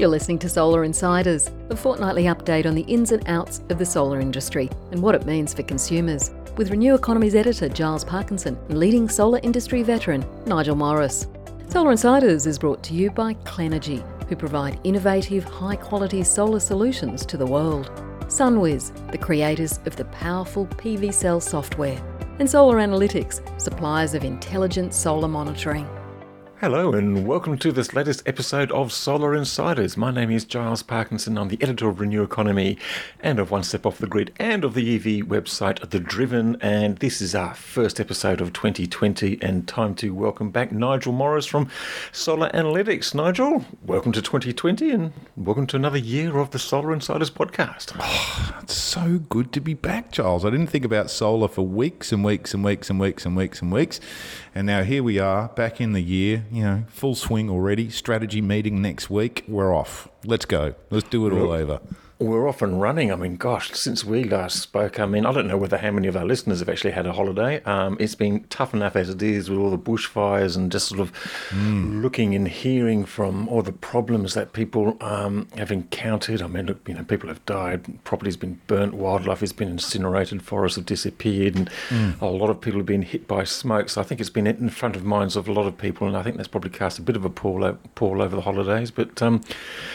You're listening to Solar Insiders, a fortnightly update on the ins and outs of the solar industry and what it means for consumers, with Renew Economy's editor Giles Parkinson and leading solar industry veteran Nigel Morris. Solar Insiders is brought to you by Clenergy, who provide innovative, high-quality solar solutions to the world, SunWiz, the creators of the powerful PV Cell software, and Solar Analytics, suppliers of intelligent solar monitoring. Hello and welcome to this latest episode of Solar Insiders. My name is Giles Parkinson. I'm the editor of Renew Economy and of One Step Off the Grid and of the EV website The Driven. And this is our first episode of 2020 and time to welcome back Nigel Morris from Solar Analytics. Nigel, welcome to 2020 and welcome to another year of the Solar Insiders podcast. Oh, it's so good to be back, Giles. I didn't think about solar for weeks and weeks and weeks and weeks and weeks and weeks. And now here we are back in the year. You know, full swing already. Strategy meeting next week. We're off. Let's go. Let's do it all over. We're off and running. I mean, gosh, since we last spoke, I mean, I don't know whether how many of our listeners have actually had a holiday. It's been tough enough as it is with all the bushfires and just sort of looking and hearing from all the problems that people have encountered. I mean, look, you know, people have died, property's been burnt, wildlife has been incinerated, forests have disappeared, and a lot of people have been hit by smoke. So I think it's been in front of minds of a lot of people, and I think that's probably cast a bit of a pall over the holidays. But,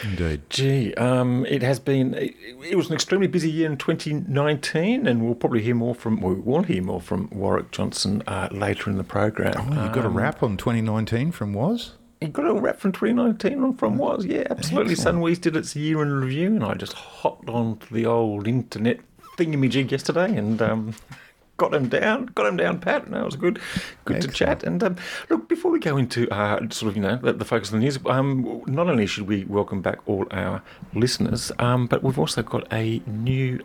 indeed. It has been. It was an extremely busy year in 2019, and we'll probably hear more from Warwick Johnson later in the program. Oh, you got a wrap on 2019 from Woz? You got a wrap from 2019 on from Woz? Yeah, absolutely. SunWiz did its year in review, and I just hopped on to the old internet thingamajig yesterday and. Got him down, Pat. No, it was good to chat. And look, before we go into sort of, you know, the focus on the news, not only should we welcome back all our listeners, but we've also got a new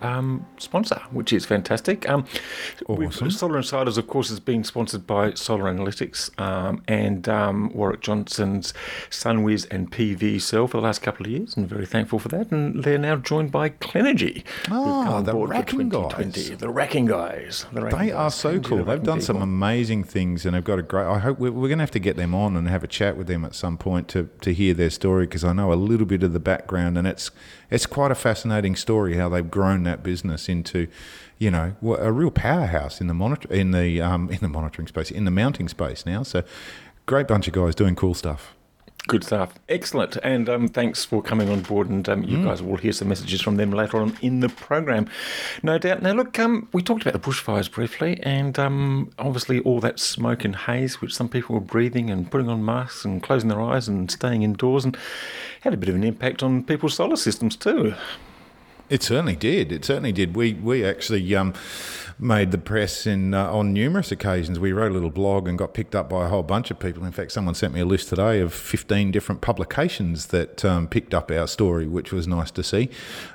sponsor, which is fantastic. Awesome. Solar Insiders, of course, is being sponsored by Solar Analytics and Warwick Johnson's SunWiz and PV Cell for the last couple of years, and very thankful for that. And they're now joined by Clenergy. Oh, the racking guys. The racking guys. They are so cool. They've done some amazing things and they've got a great... I hope we're going to have to get them on and have a chat with them at some point to hear their story, because I know a little bit of the background, and it's quite a fascinating story how they've grown that business into, you know, a real powerhouse in the monitoring space, in the mounting space now. So great bunch of guys doing cool stuff. Good stuff. Excellent. And thanks for coming on board. And you guys will hear some messages from them later on in the program, no doubt. Now, look, we talked about the bushfires briefly, and obviously all that smoke and haze, which some people were breathing and putting on masks and closing their eyes and staying indoors, and had a bit of an impact on people's solar systems too. It certainly did. We actually made the press on numerous occasions. We wrote a little blog and got picked up by a whole bunch of people. In fact, someone sent me a list today of 15 different publications that picked up our story, which was nice to see.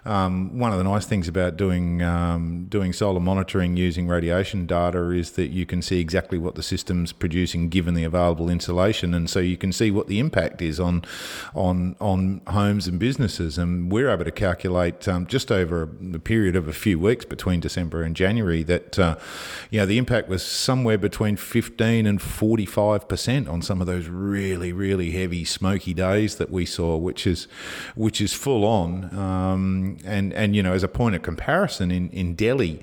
One of the nice things about doing solar monitoring using radiation data is that you can see exactly what the system's producing given the available insulation, and so you can see what the impact is on homes and businesses. And we're able to calculate just over the period of a few weeks between December and January that the impact was somewhere between 15 and 45% on some of those really, really heavy smoky days that we saw, which is full on. And you know, as a point of comparison, in Delhi,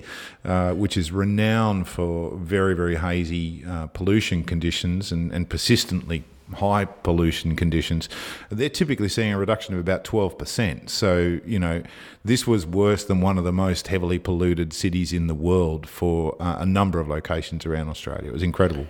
which is renowned for very, very hazy pollution conditions and persistently high pollution conditions, they're typically seeing a reduction of about 12%. So, you know, this was worse than one of the most heavily polluted cities in the world for a number of locations around Australia. It was incredible.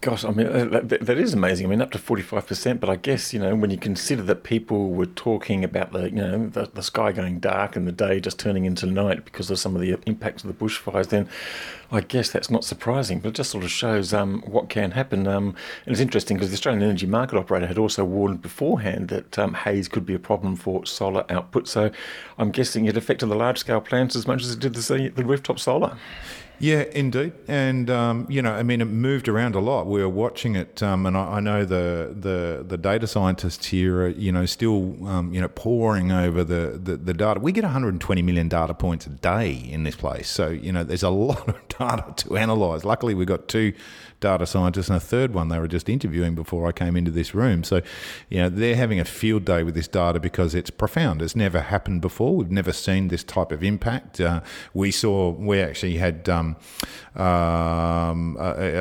Gosh, I mean, that is amazing. I mean, up to 45%, but I guess, you know, when you consider that people were talking about the sky going dark and the day just turning into night because of some of the impacts of the bushfires, then I guess that's not surprising. But it just sort of shows what can happen. And it's interesting because the Australian Energy Market Operator had also warned beforehand that haze could be a problem for solar output. So I'm guessing it affected the large-scale plants as much as it did the rooftop solar. Yeah, indeed. And, you know, I mean, it moved around a lot. We were watching it, and I know the data scientists here are, you know, still, you know, poring over the data. We get 120 million data points a day in this place. So, you know, there's a lot of data to analyse. Luckily, we got two data scientists and a third one they were just interviewing before I came into this room. So, you know, they're having a field day with this data because it's profound. It's never happened before. We've never seen this type of impact. We actually had... a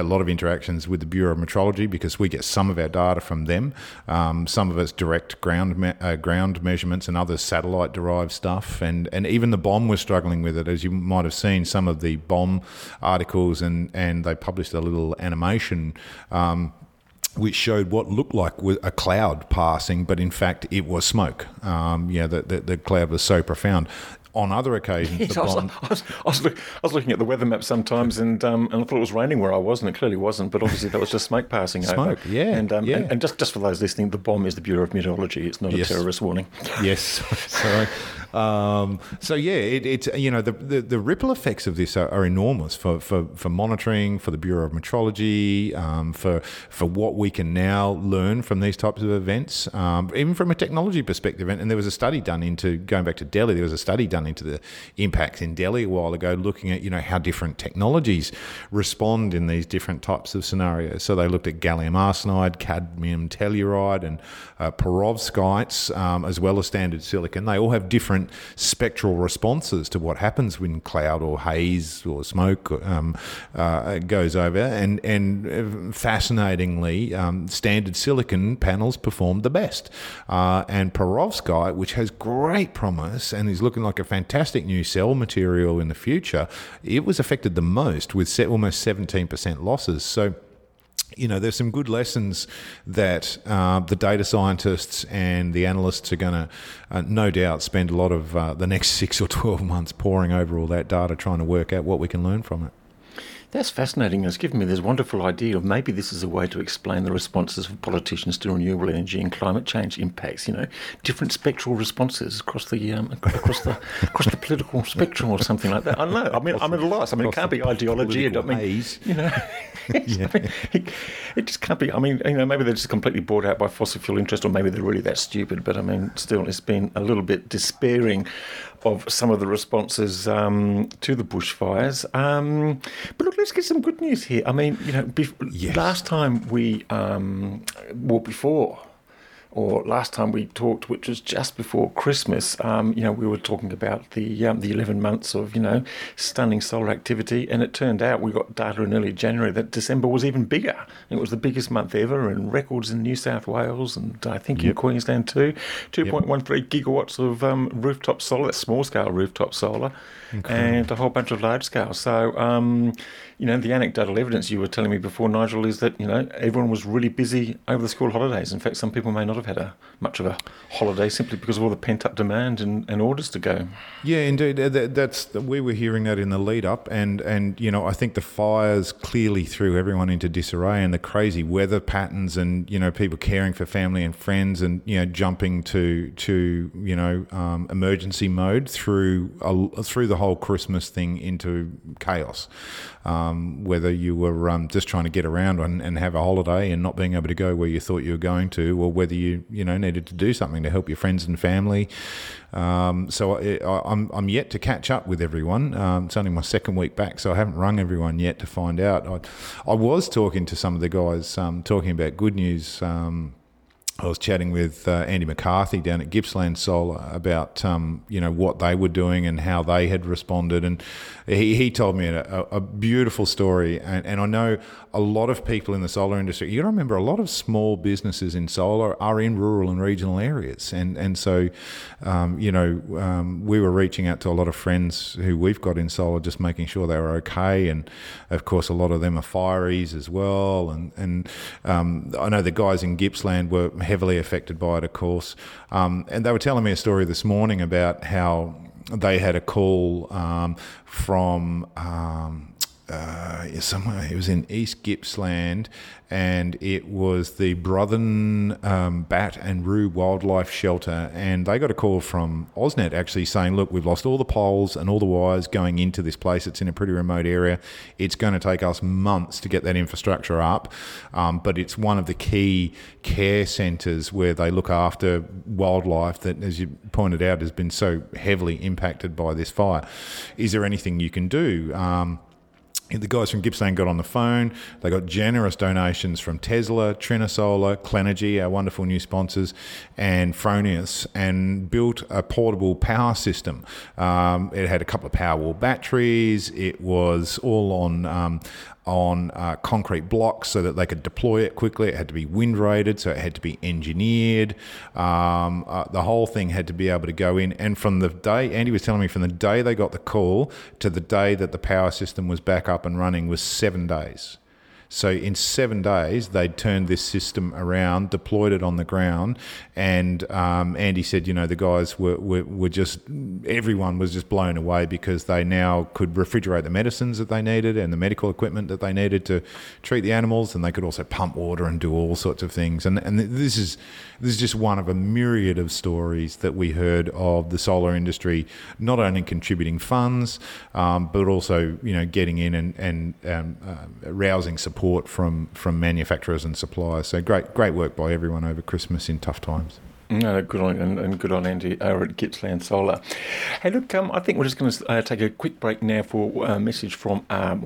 lot of interactions with the Bureau of Meteorology because we get some of our data from them. Some of it's direct ground measurements and other satellite-derived stuff. And even the BOM was struggling with it. As you might have seen, some of the BOM articles and they published a little animation which showed what looked like a cloud passing, but in fact it was smoke. The cloud was so profound. On other occasions, yes, I was looking at the weather map sometimes, and I thought it was raining where I was, and it clearly wasn't. But obviously, that was just smoke passing over. Yeah, yeah. And just for those listening, the BOM is the Bureau of Meteorology. It's not a terrorist warning. Yes, sorry. It's you know the ripple effects of this are enormous for monitoring, for the Bureau of Meteorology, for what we can now learn from these types of events, even from a technology perspective. And there was a study done into going back to Delhi. There was a study done into the impacts in Delhi a while ago, looking at, you know, how different technologies respond in these different types of scenarios. So they looked at gallium arsenide, cadmium telluride and perovskites, as well as standard silicon. They all have different spectral responses to what happens when cloud or haze or smoke goes over. And fascinatingly, standard silicon panels performed the best. And perovskite, which has great promise and is looking like a fantastic new cell material in the future, it was affected the most with almost 17% losses. So, you know, there's some good lessons that the data scientists and the analysts are going to no doubt spend a lot of the next 6 or 12 months poring over all that data, trying to work out what we can learn from it. That's fascinating. It's given me this wonderful idea of maybe this is a way to explain the responses of politicians to renewable energy and climate change impacts. You know, different spectral responses across the political spectrum or something like that. I don't know. I mean, I'm at a loss. I mean, it can't be ideology. I mean, you know, it just can't be. I mean, you know, maybe they're just completely bought out by fossil fuel interest, or maybe they're really that stupid. But I mean, still, it's been a little bit despairing of some of the responses to the bushfires. But look, let's get some good news here. I mean, you know, last time we, last time we talked, which was just before Christmas, you know, we were talking about the 11 months of, you know, stunning solar activity, and it turned out we got data in early January that December was even bigger. It was the biggest month ever, and records in New South Wales and I think in Queensland too. 2.13 gigawatts of rooftop solar, that's small-scale rooftop solar, and a whole bunch of large-scale. So, you know, the anecdotal evidence you were telling me before, Nigel, is that, you know, everyone was really busy over the school holidays. In fact, some people may not have had much of a holiday simply because of all the pent-up demand and orders to go. Yeah, indeed. We were hearing that in the lead-up, and you know, I think the fires clearly threw everyone into disarray, and the crazy weather patterns, and you know, people caring for family and friends, and you know, jumping to you know, emergency mode through the whole Christmas thing into chaos. Whether you were just trying to get around and have a holiday and not being able to go where you thought you were going to, or whether you know, needed to do something to help your friends and family. So I'm yet to catch up with everyone. It's only my second week back, so I haven't rung everyone yet to find out. I was talking to some of the guys, talking about good news. I was chatting with Andy McCarthy down at Gippsland Solar about, you know, what they were doing and how they had responded. And he told me a beautiful story. And I know a lot of people in the solar industry, you got to remember, a lot of small businesses in solar are in rural and regional areas. And so, you know, we were reaching out to a lot of friends who we've got in solar, just making sure they were okay. And, of course, a lot of them are fireys as well. And I know the guys in Gippsland were heavily affected by it, of course. And they were telling me a story this morning about how they had a call from somewhere. It was in East Gippsland, and it was the Brotheren Bat and Roo Wildlife Shelter, and they got a call from AusNet actually saying, look, we've lost all the poles and all the wires going into this place. It's in a pretty remote area. It's going to take us months to get that infrastructure up, but it's one of the key care centres where they look after wildlife that, as you pointed out, has been so heavily impacted by this fire. Is there anything you can do? The guys from Gippsland got on the phone. They got generous donations from Tesla, Trinasolar, Clenergy, our wonderful new sponsors, and Fronius, and built a portable power system. It had a couple of Powerwall batteries. It was all on concrete blocks so that they could deploy it quickly. It had to be wind rated, so it had to be engineered. The whole thing had to be able to go in. And from the day, Andy was telling me, from the day they got the call to the day that the power system was back up and running was 7 days. So in 7 days, they'd turned this system around, deployed it on the ground, and Andy said, you know, the guys were just, everyone was just blown away because they now could refrigerate the medicines that they needed and the medical equipment that they needed to treat the animals, and they could also pump water and do all sorts of things. And this is just one of a myriad of stories that we heard of the solar industry not only contributing funds, but also, you know, getting in and rousing support from manufacturers and suppliers. So great work by everyone over Christmas in tough times. No, good on and good on Andy over at Gippsland Solar. Hey, look, I think we're just going to take a quick break now for a message from our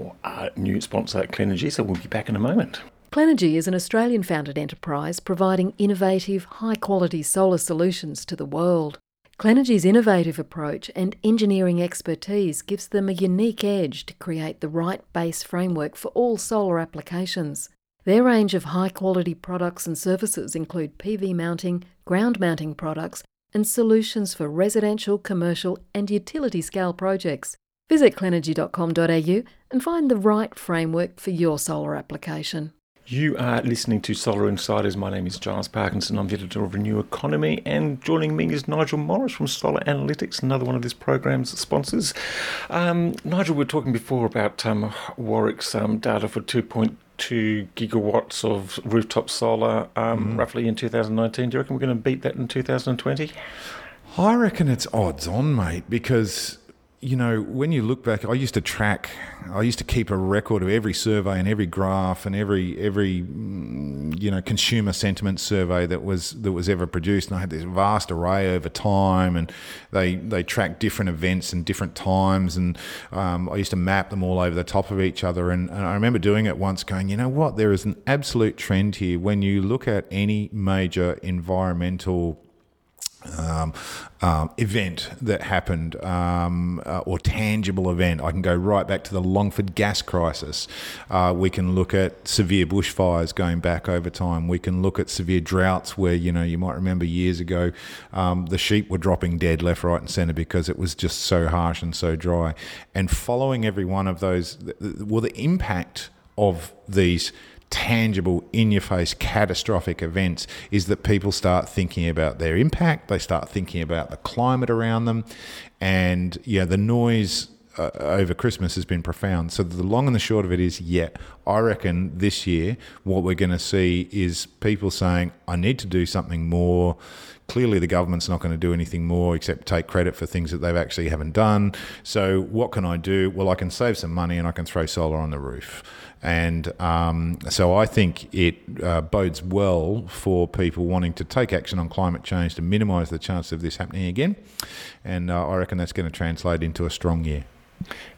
new sponsor, Clenergy. So we'll be back in a moment. Clenergy is an Australian-founded enterprise providing innovative, high-quality solar solutions to the world. Clenergy's innovative approach and engineering expertise gives them a unique edge to create the right base framework for all solar applications. Their range of high-quality products and services include PV mounting, ground mounting products, and solutions for residential, commercial, and utility-scale projects. Visit clenergy.com.au and find the right framework for your solar application. You are listening to Solar Insiders. My name is Giles Parkinson. I'm the editor of Renew Economy, and joining me is Nigel Morris from Solar Analytics, another one of this program's sponsors. Nigel, we were talking before about Warwick's data for 2.2 gigawatts of rooftop solar roughly in 2019. Do you reckon we're going to beat that in 2020? I reckon it's odds on, mate, because... You know, when you look back, I used to keep a record of every survey and every graph and every you know, consumer sentiment survey that was ever produced, and I had this vast array over time, and they tracked different events and different times, and I used to map them all over the top of each other, and I remember doing it once going, you know what, there is an absolute trend here. When you look at any major environmental event that happened, or tangible event. I can go right back to the Longford gas crisis. We can look at severe bushfires going back over time. We can look at severe droughts where, you know, you might remember years ago, the sheep were dropping dead left, right and centre because it was just so harsh and so dry. And following every one of those, well, the impact of these tangible, in-your-face, catastrophic events is that people start thinking about their impact, they start thinking about the climate around them, and yeah, the noise over Christmas has been profound. So the long and the short of it is, yeah, I reckon this year what we're going to see is people saying, I need to do something more. Clearly the government's not going to do anything more except take credit for things that they've actually haven't done. So what can I do? Well, I can save some money and I can throw solar on the roof. And so I think it bodes well for people wanting to take action on climate change to minimise the chance of this happening again. And I reckon that's going to translate into a strong year.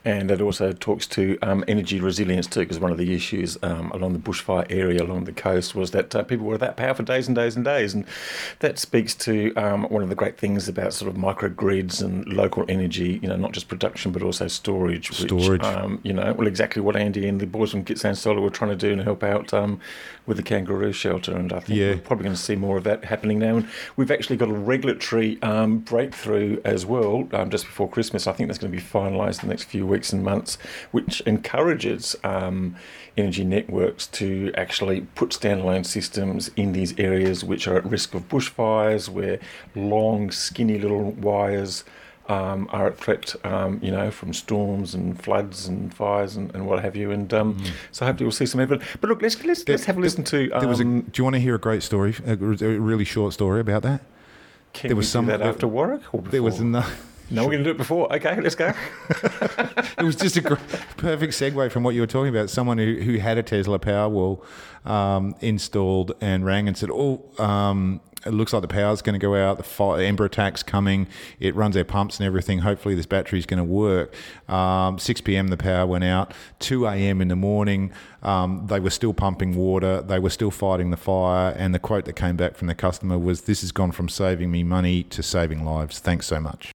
And it also talks to energy resilience too, because one of the issues along the bushfire area along the coast was that people were without power for days and days and days, and that speaks to one of the great things about sort of microgrids and local energy, you know, not just production but also storage. You know, well, exactly what Andy and the boys from Kitsan Solar were trying to do and help out with the kangaroo shelter, and I think we're probably going to see more of that happening now. And we've actually got a regulatory breakthrough as well just before Christmas. I think that's going to be finalised next few weeks and months, which encourages energy networks to actually put standalone systems in these areas which are at risk of bushfires, where long skinny little wires are at threat, from storms and floods and fires and what have you. And so hopefully we'll see some evidence. But look, let's have a listen to... do you want to hear a great story, a really short story about that? Can we do that after Warwick or before? There was no... No, we're going to do it before. Okay, let's go. It was just a perfect segue from what you were talking about. Someone who had a Tesla Powerwall installed and rang and said, it looks like the power's going to go out, the Ember attack's coming, it runs our pumps and everything, hopefully this battery's going to work. 6 p.m. the power went out, 2 a.m. in the morning, they were still pumping water, they were still fighting the fire, and the quote that came back from the customer was, "This has gone from saving me money to saving lives. Thanks so much."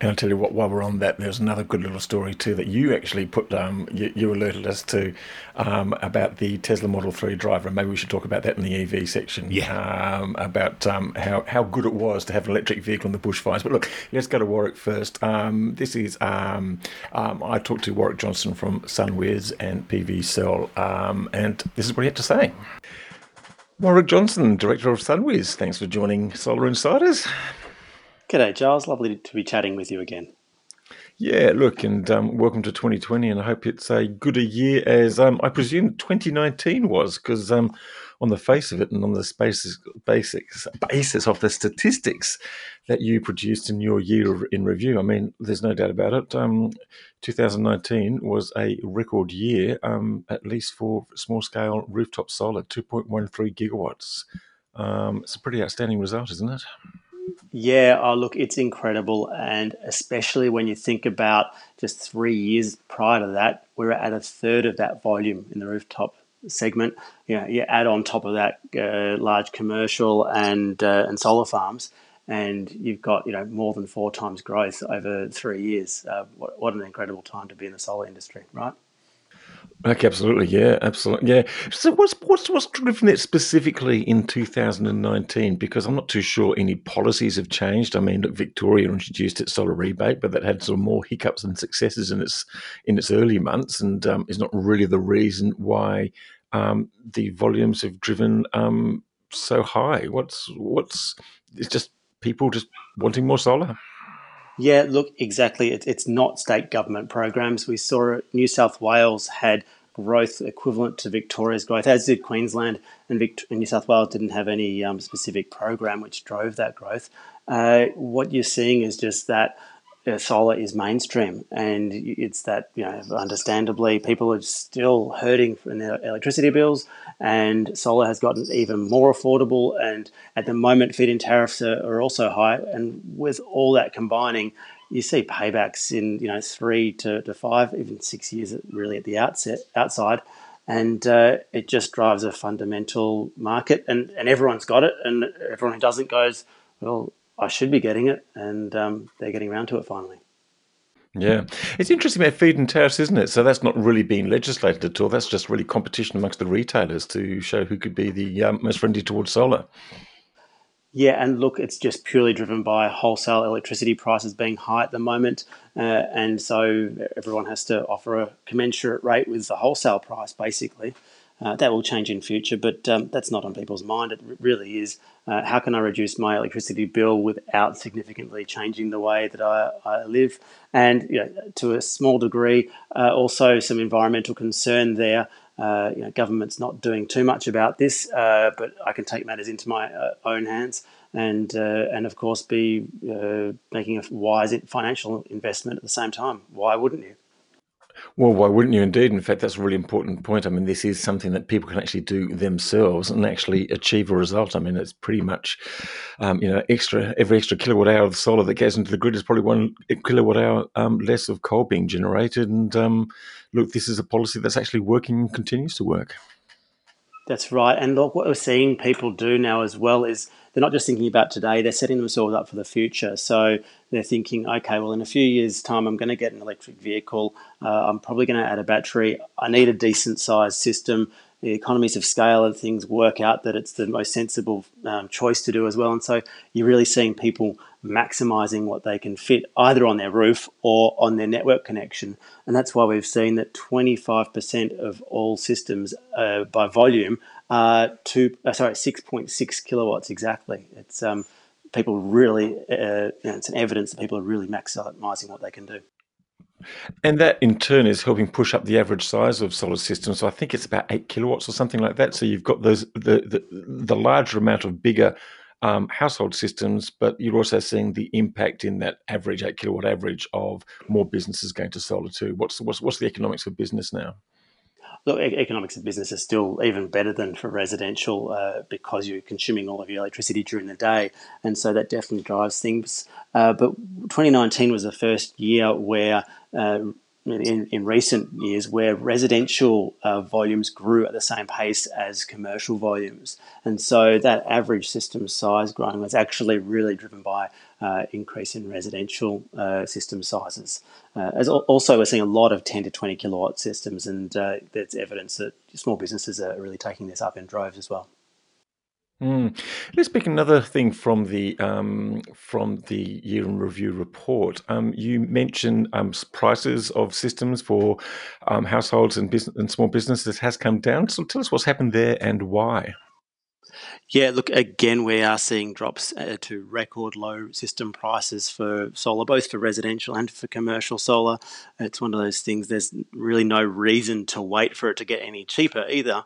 And I'll tell you what, while we're on that, there's another good little story too that you actually put, you alerted us to about the Tesla Model 3 driver. And maybe we should talk about that in the EV section, about how good it was to have an electric vehicle in the bushfires. But look, let's go to Warwick first. This is, I talked to Warwick Johnson from SunWiz and PV Cell, and this is what he had to say. Warwick Johnson, Director of SunWiz, thanks for joining Solar Insiders. G'day, Giles. Lovely to be chatting with you again. Yeah, look, and welcome to 2020, and I hope it's a good a year as I presume 2019 was, because on the face of it and on the basis of the statistics that you produced in your year in review, I mean, there's no doubt about it. 2019 was a record year, at least for small-scale rooftop solar, 2.13 gigawatts. It's a pretty outstanding result, isn't it? Yeah, look, it's incredible, and especially when you think about just 3 years prior to that, we were at a third of that volume in the rooftop segment. You add on top of that large commercial and solar farms, and you've got more than 4 times growth over 3 years. What an incredible time to be in the solar industry, right? Okay, absolutely, yeah, absolutely, yeah. So, what's driven that specifically in 2019? Because I'm not too sure any policies have changed. I mean, Victoria introduced its solar rebate, but that had sort of more hiccups and successes in its early months, and is not really the reason why the volumes have driven so high. It's just people just wanting more solar. Yeah, look, exactly. It's not state government programs. We saw New South Wales had growth equivalent to Victoria's growth, as did Queensland, and New South Wales didn't have any specific program which drove that growth. What you're seeing is just that solar is mainstream, and it's that, understandably, people are still hurting from their electricity bills, and solar has gotten even more affordable, and at the moment feed-in tariffs are also high, and with all that combining, you see paybacks in 3 to 5, even 6 years really at the outside, and it just drives a fundamental market, and everyone's got it, and everyone who doesn't goes, well, I should be getting it, and they're getting around to it finally. Yeah. It's interesting about feed-in tariffs, isn't it? So that's not really being legislated at all. That's just really competition amongst the retailers to show who could be the most friendly towards solar. Yeah, and look, it's just purely driven by wholesale electricity prices being high at the moment, and so everyone has to offer a commensurate rate with the wholesale price, basically. That will change in future, but that's not on people's mind. It really is. How can I reduce my electricity bill without significantly changing the way that I live? And to a small degree, also some environmental concern there. Government's not doing too much about this, but I can take matters into my own hands and of course be making a wise financial investment at the same time. Why wouldn't you? Well, why wouldn't you indeed? In fact, that's a really important point. I mean, this is something that people can actually do themselves and actually achieve a result. I mean, it's pretty much, every extra kilowatt hour of solar that goes into the grid is probably 1 kilowatt hour less of coal being generated. And look, this is a policy that's actually working and continues to work. That's right. And look, what we're seeing people do now as well is they're not just thinking about today, they're setting themselves up for the future. So they're thinking, okay, well, in a few years' time, I'm going to get an electric vehicle. I'm probably going to add a battery. I need a decent-sized system. The economies of scale and things work out that it's the most sensible choice to do as well. And so you're really seeing people maximising what they can fit either on their roof or on their network connection. And that's why we've seen that 25% of all systems by volume are 6.6 kilowatts exactly. It's people really, it's an evidence that people are really maximizing what they can do. And that in turn is helping push up the average size of solar systems. So I think it's about 8 kilowatts or something like that. So you've got those the larger amount of bigger household systems, but you're also seeing the impact in that average 8 kilowatt average of more businesses going to solar too. What's the economics of business now? Look, economics of business is still even better than for residential because you're consuming all of your electricity during the day, and so that definitely drives things. But 2019 was the first year where, in recent years, where residential volumes grew at the same pace as commercial volumes. And so that average system size growing was actually really driven by increase in residential system sizes. Also, we're seeing a lot of 10 to 20 kilowatt systems, and that's evidence that small businesses are really taking this up in droves as well. Mm. Let's pick another thing from the year in review report. You mentioned prices of systems for households and business and small businesses has come down. So tell us what's happened there and why. Yeah, look, again, we are seeing drops to record low system prices for solar, both for residential and for commercial solar. It's one of those things, there's really no reason to wait for it to get any cheaper either,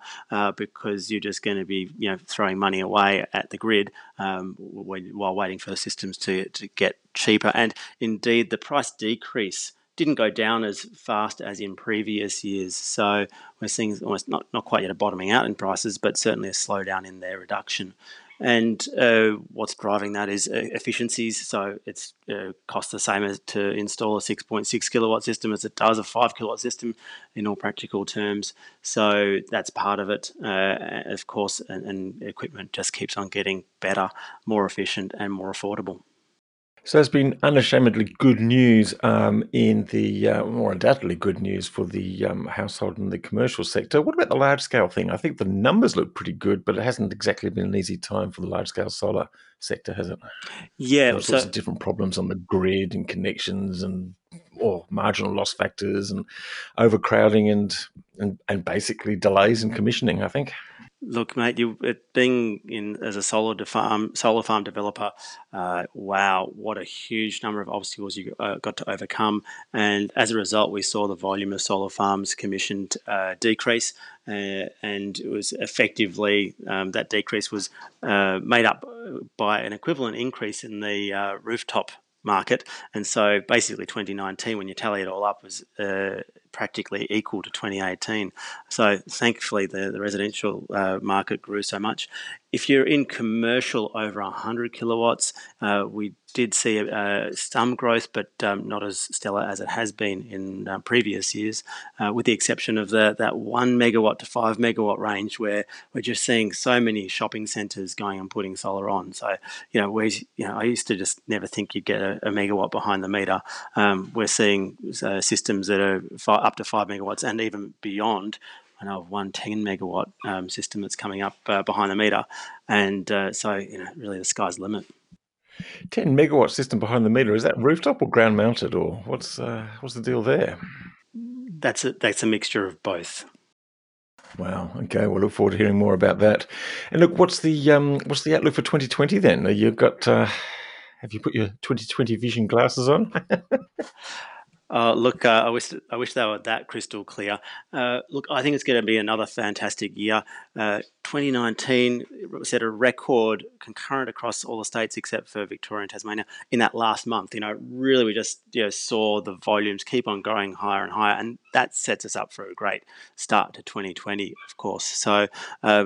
because you're just going to be throwing money away at the grid while waiting for the systems to get cheaper. And indeed, the price decrease didn't go down as fast as in previous years. So we're seeing almost not quite yet a bottoming out in prices, but certainly a slowdown in their reduction. And what's driving that is efficiencies. So it's costs the same as to install a 6.6 kilowatt system as it does a 5 kilowatt system in all practical terms. So that's part of it, of course, and equipment just keeps on getting better, more efficient and more affordable. So it's been unashamedly good news in the, more undoubtedly good news for the household and the commercial sector. What about the large-scale thing? I think the numbers look pretty good, but it hasn't exactly been an easy time for the large-scale solar sector, has it? Yeah. There's lots of different problems on the grid and connections and marginal loss factors and overcrowding and basically delays in commissioning, I think. Look, mate, being in as a solar farm developer, wow, what a huge number of obstacles you got to overcome. And as a result, we saw the volume of solar farms commissioned decrease. And it was effectively that decrease was made up by an equivalent increase in the rooftop market. And so basically 2019, when you tally it all up, was practically equal to 2018. So thankfully the residential market grew so much. If you're in commercial over 100 kilowatts, we did see some growth, but not as stellar as it has been in previous years, with the exception of that 1 megawatt to 5 megawatt range, where we're just seeing so many shopping centres going and putting solar on. So I used to just never think you'd get a megawatt behind the meter. We're seeing systems that are up to 5 megawatts and even beyond. I know of one 10 megawatt system that's coming up behind the meter, and so really the sky's the limit. 10 megawatt system behind the meter, is that rooftop or ground mounted, or what's the deal there? That's a mixture of both. Wow. Okay. We'll look forward to hearing more about that. And look, what's the outlook for 2020 then? You've got have you put your 2020 vision glasses on? Look, I wish they were that crystal clear. Look, I think it's going to be another fantastic year. 2019 set a record concurrent across all the states except for Victoria and Tasmania in that last month. Really we just saw the volumes keep on going higher and higher, and that sets us up for a great start to 2020, of course. So,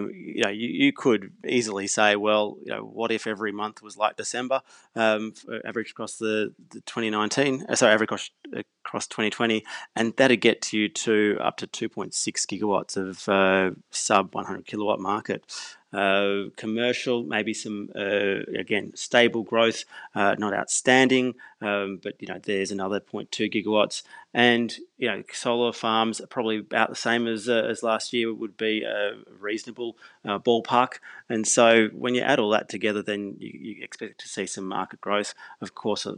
you could easily say, well, what if every month was like December, average across the 2019, across 2020, and that'd get you to up to 2.6 gigawatts of sub 100 kilowatt market. Commercial, maybe some again stable growth, not outstanding, but there's another 0.2 gigawatts, And, you know, solar farms are probably about the same as last year. It would be a reasonable ballpark. And so when you add all that together, then you expect to see some market growth. Of course, a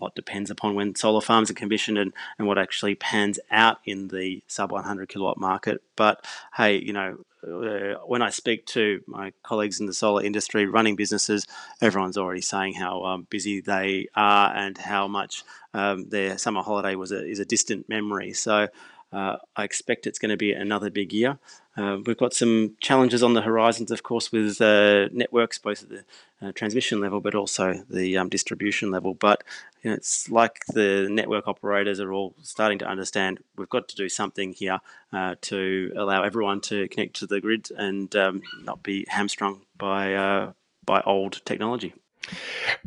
lot depends upon when solar farms are commissioned and what actually pans out in the sub-100 kilowatt market. But, hey, you know, when I speak to my colleagues in the solar industry running businesses, everyone's already saying how busy they are and how much their summer holiday is a distant memory. So I expect it's going to be another big year. We've got some challenges on the horizons, of course, with networks, both at the transmission level but also the distribution level. But you know, it's like the network operators are all starting to understand we've got to do something here to allow everyone to connect to the grid and not be hamstrung by old technology.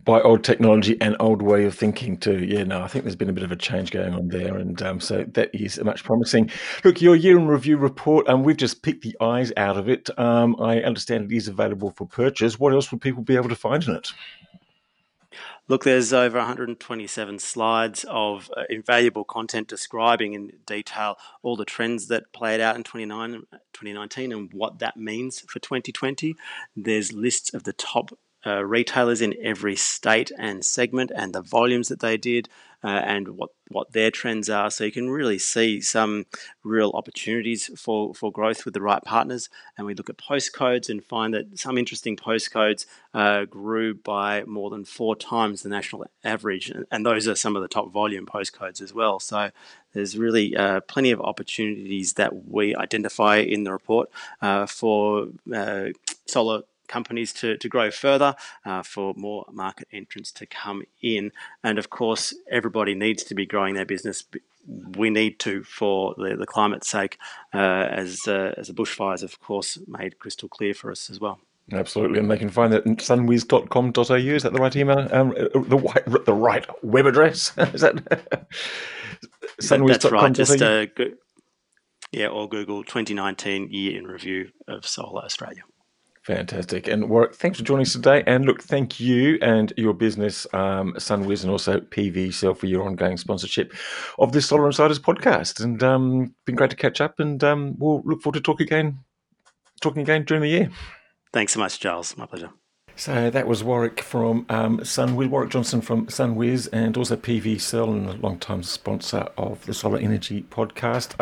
By old technology and old way of thinking too. Yeah, no, I think there's been a bit of a change going on there, and so that is much promising. Look, your year in review report, we've just picked the eyes out of it. I understand it is available for purchase. What else would people be able to find in it? Look, there's over 127 slides of invaluable content describing in detail all the trends that played out in 2019 and what that means for 2020. There's lists of the top retailers in every state and segment and the volumes that they did and what their trends are. So you can really see some real opportunities for growth with the right partners. And we look at postcodes and find that some interesting postcodes grew by more than 4 times the national average. And those are some of the top volume postcodes as well. So there's really plenty of opportunities that we identify in the report for solar companies to grow further, for more market entrants to come in. And of course, everybody needs to be growing their business. We need to, for the climate's sake, as the bushfires, of course, made crystal clear for us as well. Absolutely, and they can find that at sunwiz.com.au. Is that the right email? The right web address? Is that sunwiz.com.au? That's right, just or Google 2019 Year in Review of Solar Australia. Fantastic. And Warwick, thanks for joining us today. And look, thank you and your business, SunWiz, and also PV Cell for your ongoing sponsorship of this Solar Insiders podcast. And been great to catch up, and we'll look forward to talking again during the year. Thanks so much, Giles. My pleasure. So that was Warwick from SunWiz, Warwick Johnson from SunWiz, and also PV Cell, and a long-time sponsor of the Solar Energy podcast.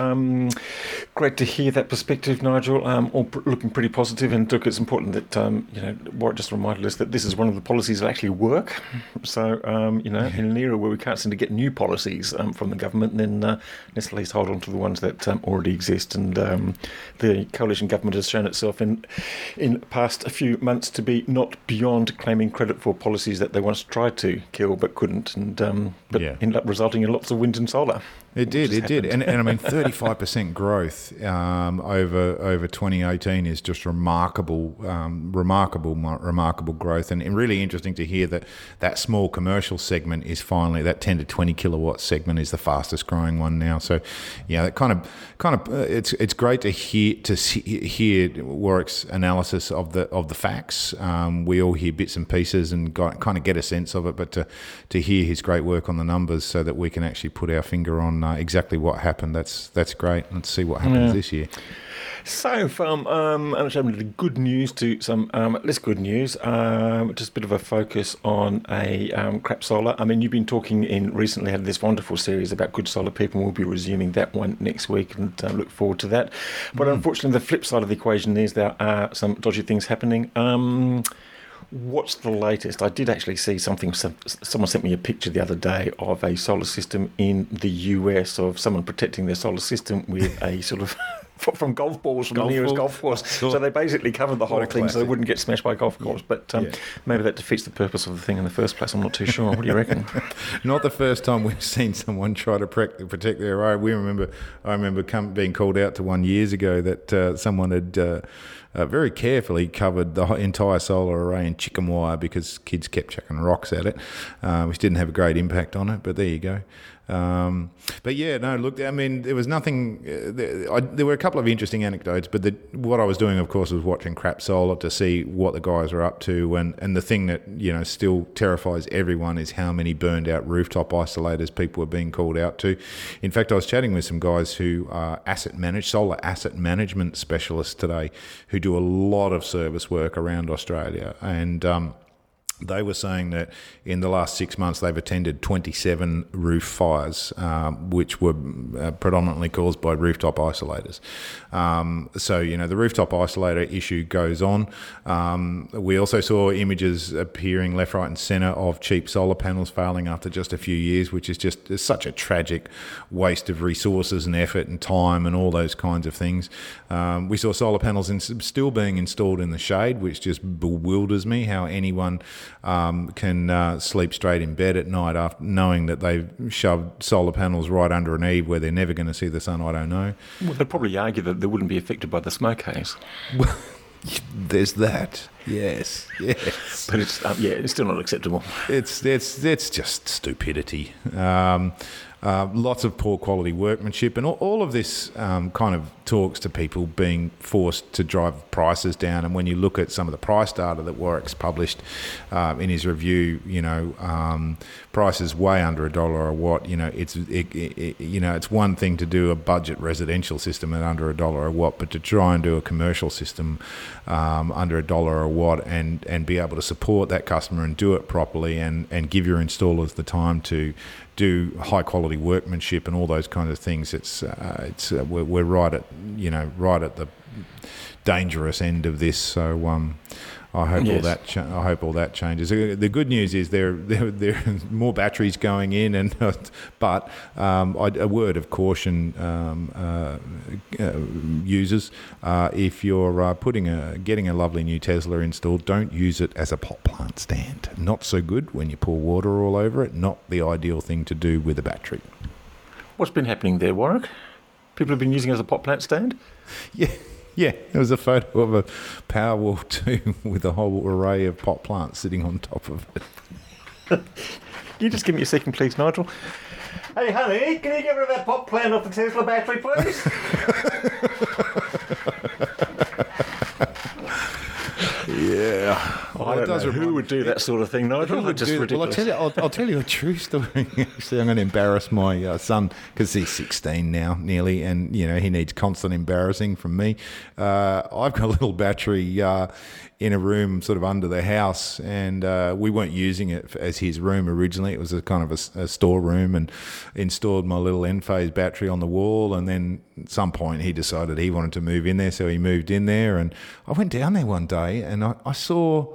Great to hear that perspective, Nigel. All looking pretty positive, and look, it's important that Warwick just reminded us that this is one of the policies that actually work. So in an era where we can't seem to get new policies from the government, then let's at least hold on to the ones that already exist. And the coalition government has shown itself in past few months to be not beyond claiming credit for policies that they once tried to kill but couldn't, and ended up resulting in lots of wind and solar. It did. And I mean, 35% growth over 2018 is just remarkable growth, and really interesting to hear that small commercial segment is finally, that 10 to 20 kilowatt segment is the fastest growing one now. So yeah, that kind of it's great to hear Warwick's analysis of the facts. We all hear bits and pieces and kind of get a sense of it, but to hear his great work on the numbers so that we can actually put our finger on exactly what happened, that's great. Let's see what happens this year. So from good news to some less good news, just a bit of a focus on a crap solar. I mean, you've been talking recently had this wonderful series about good solar people, and we'll be resuming that one next week, and look forward to that. But unfortunately, the flip side of the equation is there are some dodgy things happening. What's the latest? I did actually see something. Someone sent me a picture the other day of a solar system in the US, of someone protecting their solar system with a sort of from golf balls, from the nearest golf course. Sure. So they basically covered the whole thing so they wouldn't get smashed by golf course. But maybe that defeats the purpose of the thing in the first place. I'm not too sure. What do you reckon? Not the first time we've seen someone try to protect their own. I remember being called out to one years ago that someone had very carefully covered the entire solar array in chicken wire because kids kept chucking rocks at it, which didn't have a great impact on it, but there you go. But yeah, no, look, I mean, there was nothing, there were a couple of interesting anecdotes, but what I was doing, of course, was watching crap solar to see what the guys were up to. And the thing that, you know, still terrifies everyone is how many burned out rooftop isolators people are being called out to. In fact, I was chatting with some guys who are solar asset management specialists today, who do a lot of service work around Australia. And, they were saying that in the last 6 months they've attended 27 roof fires, which were predominantly caused by rooftop isolators. So, you know, the rooftop isolator issue goes on. We also saw images appearing left, right and centre of cheap solar panels failing after just a few years, which is just such a tragic waste of resources and effort and time and all those kinds of things. We saw solar panels still being installed in the shade, which just bewilders me how anyone can sleep straight in bed at night after knowing that they've shoved solar panels right under an eave where they're never going to see the sun. I don't know. Well, they'd probably argue that they wouldn't be affected by the smoke haze. Well, there's that. Yes. But it's still not acceptable. It's just stupidity. Lots of poor quality workmanship, and all of this kind of talks to people being forced to drive prices down. And when you look at some of the price data that Warwick's published in his review, you know, prices way under $1 a watt. You know, it's one thing to do a budget residential system at under $1 a watt, but to try and do a commercial system under $1 a watt and be able to support that customer and do it properly and give your installers the time to do high quality workmanship and all those kinds of things. We're right at the dangerous end of this. So I hope all that changes. The good news is there are more batteries going in, but a word of caution, users, if you're getting a lovely new Tesla installed, don't use it as a pot plant stand. Not so good when you pour water all over it. Not the ideal thing to do with a battery. What's been happening there, Warwick? People have been using it as a pot plant stand? Yeah. Yeah, there was a photo of a Powerwall 2 with a whole array of pot plants sitting on top of it. Can you just give me a second, please, Nigel? Hey, honey, can you get rid of that pot plant off the Tesla battery, please? Yeah. I don't know who would do that sort of thing, Nigel. Ridiculous. Well, I'll tell you a true story. Actually, I'm going to embarrass my son because he's 16 now, nearly, and you know he needs constant embarrassing from me. I've got a little battery in a room sort of under the house, and we weren't using it as his room originally. It was a kind of a storeroom, and installed my little Enphase battery on the wall, and then at some point he decided he wanted to move in there, so he moved in there, and I went down there one day, and I saw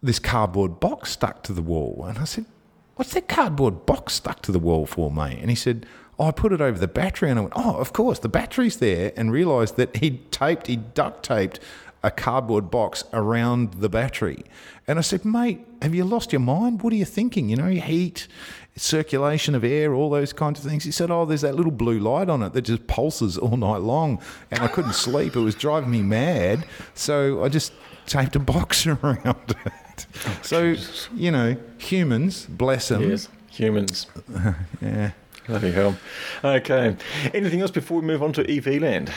this cardboard box stuck to the wall. And I said, what's that cardboard box stuck to the wall for, mate? And he said, I put it over the battery. And I went, oh, of course, the battery's there, and realised that he duct taped a cardboard box around the battery. And I said, mate, have you lost your mind? What are you thinking? You know, heat, circulation of air, all those kinds of things. He said, oh, there's that little blue light on it that just pulses all night long. And I couldn't sleep. It was driving me mad. So I just taped a box around it. Oh, so, Jesus. You know, humans, bless them. Yes, humans. Yeah. Bloody hell. Okay. Anything else before we move on to EV land?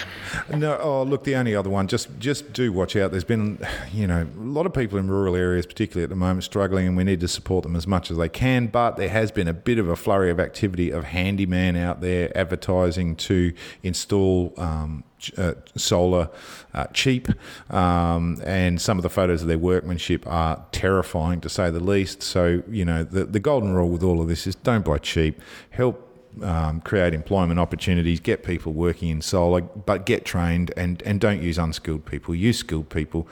No. Oh, look, the only other one, just do watch out. There's been, you know, a lot of people in rural areas, particularly at the moment, struggling, and we need to support them as much as they can. But there has been a bit of a flurry of activity of handyman out there advertising to install solar cheap, and some of the photos of their workmanship are terrifying, to say the least. So, you know, the golden rule with all of this is don't buy cheap. Help create employment opportunities, get people working in solar, but get trained, and don't use unskilled people. Use skilled people.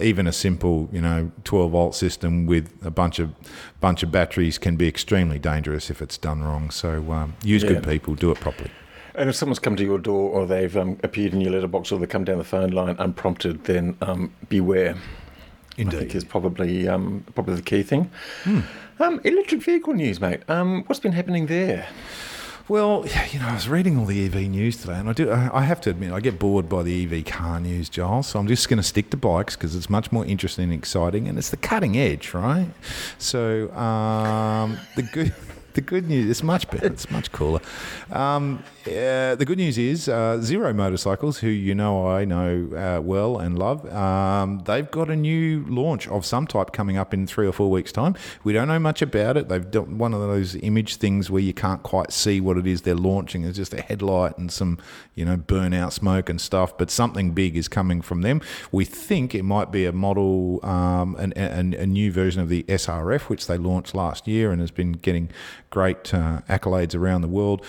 Even a simple, you know, 12-volt system with a bunch of batteries can be extremely dangerous if it's done wrong. So use good people, do it properly. And if someone's come to your door, or they've appeared in your letterbox, or they come down the phone line unprompted, then beware. Indeed. I think is probably the key thing. Electric vehicle news, mate. What's been happening there? Well, you know, I was reading all the EV news today, and I have to admit, I get bored by the EV car news, Giles, so I'm just going to stick to bikes because it's much more interesting and exciting, and it's the cutting edge, right? So the good... The good news, it's much better, it's much cooler. The good news is Zero Motorcycles, who I know well and love, they've got a new launch of some type coming up in 3 or 4 weeks' time. We don't know much about it. They've done one of those image things where you can't quite see what it is they're launching. It's just a headlight and some, burnout smoke and stuff, but something big is coming from them. We think it might be a model, a new version of the SRF, which they launched last year and has been getting great accolades around the world,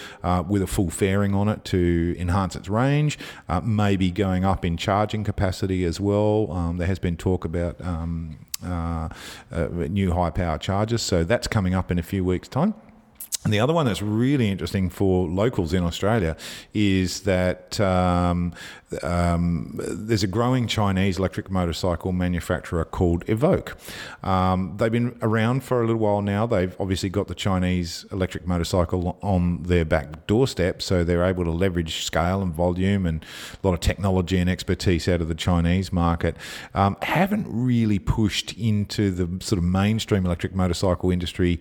with a full fairing on it to enhance its range, maybe going up in charging capacity as well. There has been talk about new high power chargers, so that's coming up in a few weeks' time. And the other one that's really interesting for locals in Australia is that there's a growing Chinese electric motorcycle manufacturer called Evoke. They've been around for a little while now. They've obviously got the Chinese electric motorcycle on their back doorstep, so they're able to leverage scale and volume and a lot of technology and expertise out of the Chinese market. Haven't really pushed into the sort of mainstream electric motorcycle industry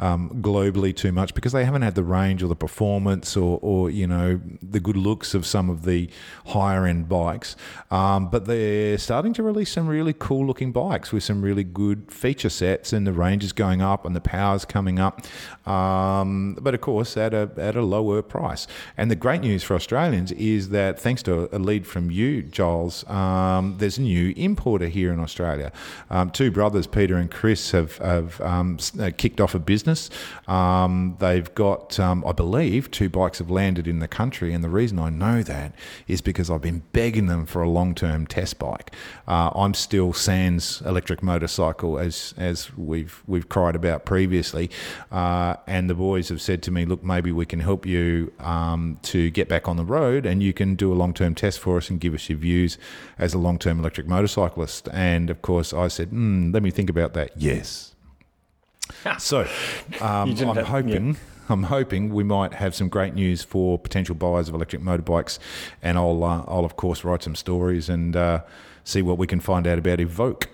globally too much, because they haven't had the range or the performance or the good looks of some of the higher end bikes, but they're starting to release some really cool looking bikes with some really good feature sets, and the range is going up and the power's coming up, but of course at a lower price. And the great news for Australians is that, thanks to a lead from you, Giles, there's a new importer here in Australia. Two brothers, Peter and Chris, have kicked off a business. They've got, I believe, 2 bikes have landed in the country, and the reason I know that is because I've been begging them for a long-term test bike. I'm still sans electric motorcycle, as we've cried about previously, and the boys have said to me, look, maybe we can help you to get back on the road, and you can do a long-term test for us and give us your views as a long-term electric motorcyclist. And of course I said, let me think about that. Yes. So I'm hoping we might have some great news for potential buyers of electric motorbikes, and I'll of course write some stories and see what we can find out about Evoke.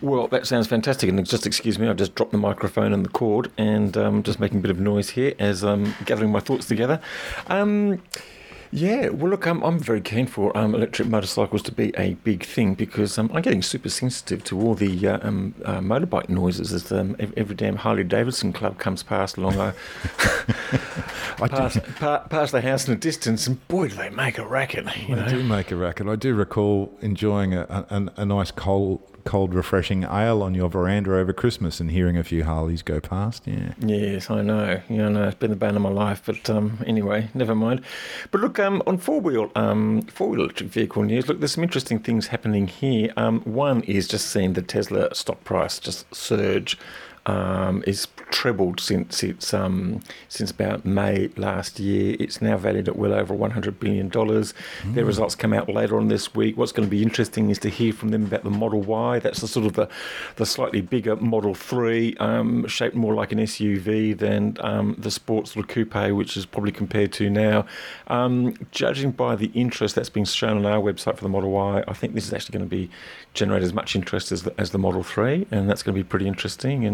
Well, that sounds fantastic. And just excuse me, I've just dropped the microphone and the cord, and just making a bit of noise here as I'm gathering my thoughts together. Yeah, well, look, I'm very keen for electric motorcycles to be a big thing, because I'm getting super sensitive to all the motorbike noises as every damn Harley-Davidson club comes past along past the house in the distance, and boy, do they make a racket. They do make a racket. I do recall enjoying a nice cold, refreshing ale on your veranda over Christmas and hearing a few Harleys go past. Yeah. Yes, I know. It's been the bane of my life, but anyway, never mind. But look, on four-wheel electric vehicle news, look, there's some interesting things happening here. One is just seeing the Tesla stock price just surge. It's trebled since it's since about May last year. It's now valued at well over $100 billion. Their results come out later on this week. What's going to be interesting is to hear from them about the Model Y. That's the sort of the slightly bigger Model 3, shaped more like an SUV than the sports little coupe, which is probably compared to now. Judging by the interest that's been shown on our website for the Model Y, I think this is actually going to be generate as much interest as the Model 3, and that's going to be pretty interesting.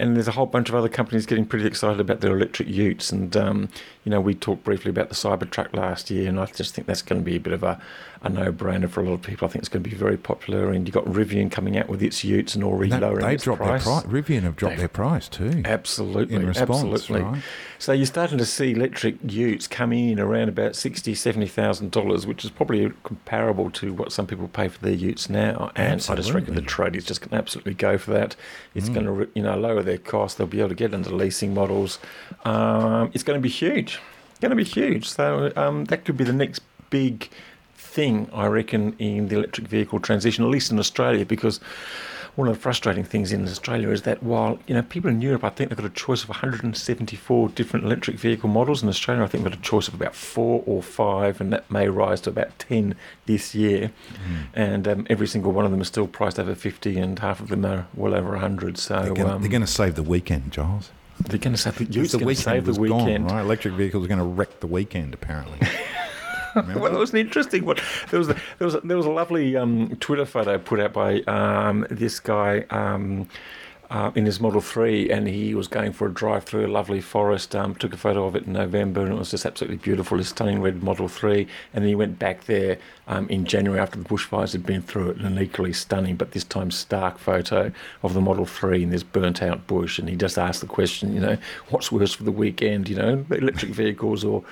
And there's a whole bunch of other companies getting pretty excited about their electric utes. And, we talked briefly about the Cybertruck last year, and I just think that's going to be a bit of a no-brainer for a lot of people. I think it's going to be very popular. And you've got Rivian coming out with its utes and already lowering its price. Rivian have dropped their price too. Absolutely. In response, absolutely. Right? So you're starting to see electric utes come in around about $60,000, $70,000, which is probably comparable to what some people pay for their utes now. And absolutely. I just reckon the trade is just going to absolutely go for that. It's going to lower their cost. They'll be able to get into leasing models. It's going to be huge. So that could be the next big thing, I reckon, in the electric vehicle transition, at least in Australia, because one of the frustrating things in Australia is that while people in Europe, I think they've got a choice of 174 different electric vehicle models. In Australia, I think we've got a choice of about 4 or 5, and that may rise to about 10 this year. And every single one of them is still priced over 50, and half of them are well over 100. So they're going to save the weekend, Giles. They're going to save the weekend. Gone, right? Electric vehicles are going to wreck the weekend, apparently. Well, it was an interesting one. There was a lovely Twitter photo put out by this guy in his Model 3, and he was going for a drive through a lovely forest, took a photo of it in November, and it was just absolutely beautiful, his stunning red Model 3, and then he went back there in January after the bushfires had been through it, and an equally stunning, but this time stark photo of the Model 3 in this burnt-out bush, and he just asked the question, you know, what's worse for the weekend, you know, electric vehicles or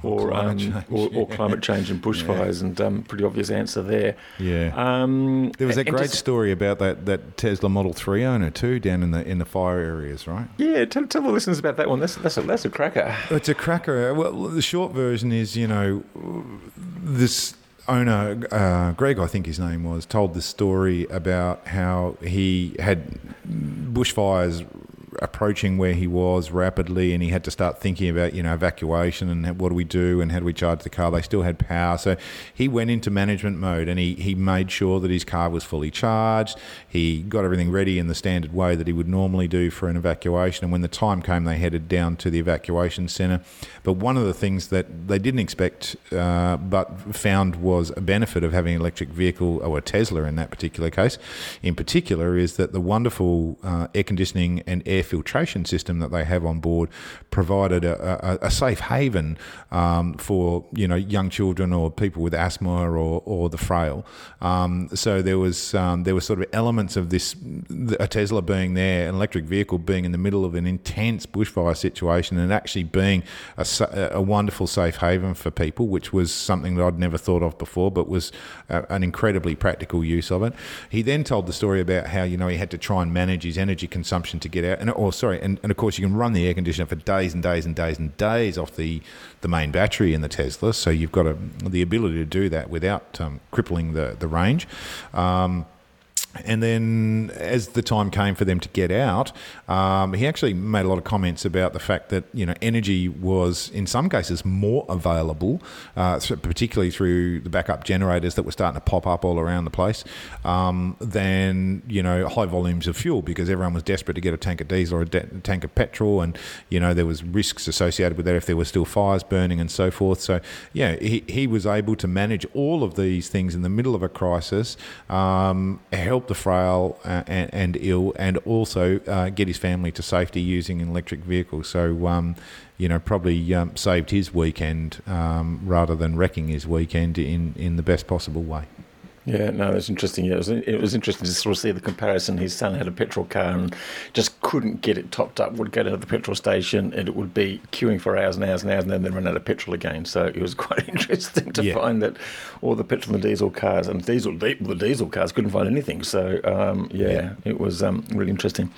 climate change and bushfires, and pretty obvious answer there. Yeah. There was that great story about that Tesla Model 3 owner too, down in the fire areas, right? Yeah. Tell the listeners about that one. That's a cracker. It's a cracker. Well, the short version is, you know, this owner, Greg, I think his name was, told the story about how he had bushfires approaching where he was rapidly, and he had to start thinking about, you know, evacuation and what do we do and how do we charge the car. They still had power, so he went into management mode, and he made sure that his car was fully charged. He got everything ready in the standard way that he would normally do for an evacuation, and when the time came, they headed down to the evacuation centre. But one of the things that they didn't expect but found was a benefit of having an electric vehicle, or a Tesla in that particular case, in particular, is that the wonderful air conditioning and air filtration system that they have on board provided a safe haven for, you know, young children or people with asthma or the frail. So there were sort of elements of this, a Tesla being there, an electric vehicle being in the middle of an intense bushfire situation, and actually being a wonderful safe haven for people, which was something that I'd never thought of before, but was an incredibly practical use of it. He then told the story about how, you know, he had to try and manage his energy consumption to get out. And of course you can run the air conditioner for days and days and days and days off the main battery in the Tesla, so you've got the ability to do that without crippling the range. And then as the time came for them to get out, he actually made a lot of comments about the fact that, you know, energy was in some cases more available, particularly through the backup generators that were starting to pop up all around the place, than, you know, high volumes of fuel, because everyone was desperate to get a tank of diesel or a tank of petrol, and, you know, there was risks associated with that if there were still fires burning and so forth. So yeah, he was able to manage all of these things in the middle of a crisis, help the frail and ill, and also get his family to safety using an electric vehicle. So, you know, probably saved his weekend rather than wrecking his weekend in the best possible way. Yeah, no, that's interesting. Yeah, it was interesting to sort of see the comparison. His son had a petrol car and just couldn't get it topped up, would go down to the petrol station and it would be queuing for hours and hours and hours, and then run out of petrol again. So it was quite interesting to find that all the petrol and diesel cars, and the diesel cars couldn't find anything. So, it was really interesting.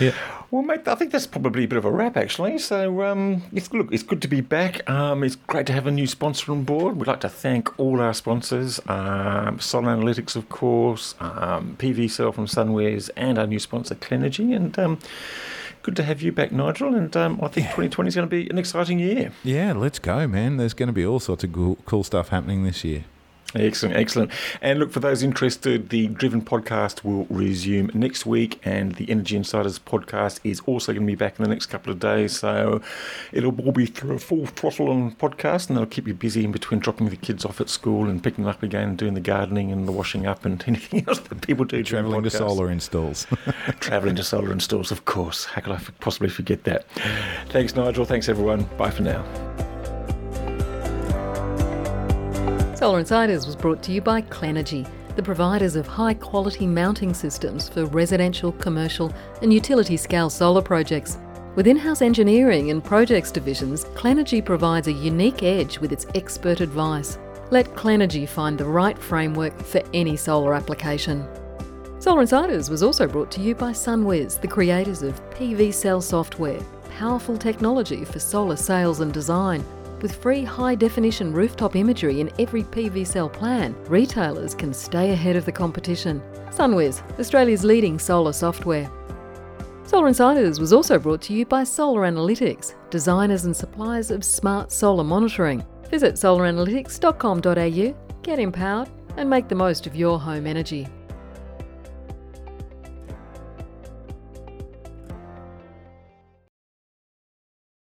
Yeah. Well, mate, I think that's probably a bit of a wrap, actually. So, it's good to be back. It's great to have a new sponsor on board. We'd like to thank all our sponsors, Solar Analytics, of course, PV Cell from SunWiz, and our new sponsor, Clenergy. And good to have you back, Nigel. And I think 2020 is going to be an exciting year. Yeah, let's go, man. There's going to be all sorts of cool stuff happening this year. Excellent. And look, for those interested, the Driven podcast will resume next week, and the Energy Insiders podcast is also going to be back in the next couple of days. So it'll all be through a full throttle on podcast, and they'll keep you busy in between dropping the kids off at school and picking them up again and doing the gardening and the washing up and anything else that people do. Travelling to solar installs. Travelling to solar installs, of course. How could I possibly forget that? Thanks, Nigel. Thanks, everyone. Bye for now. Solar Insiders was brought to you by Clenergy, the providers of high-quality mounting systems for residential, commercial and utility-scale solar projects. With in-house engineering and projects divisions, Clenergy provides a unique edge with its expert advice. Let Clenergy find the right framework for any solar application. Solar Insiders was also brought to you by SunWiz, the creators of PV Cell software, powerful technology for solar sales and design. With free high-definition rooftop imagery in every PV Cell plan, retailers can stay ahead of the competition. SunWiz, Australia's leading solar software. Solar Insiders was also brought to you by Solar Analytics, designers and suppliers of smart solar monitoring. Visit solaranalytics.com.au, get empowered and make the most of your home energy.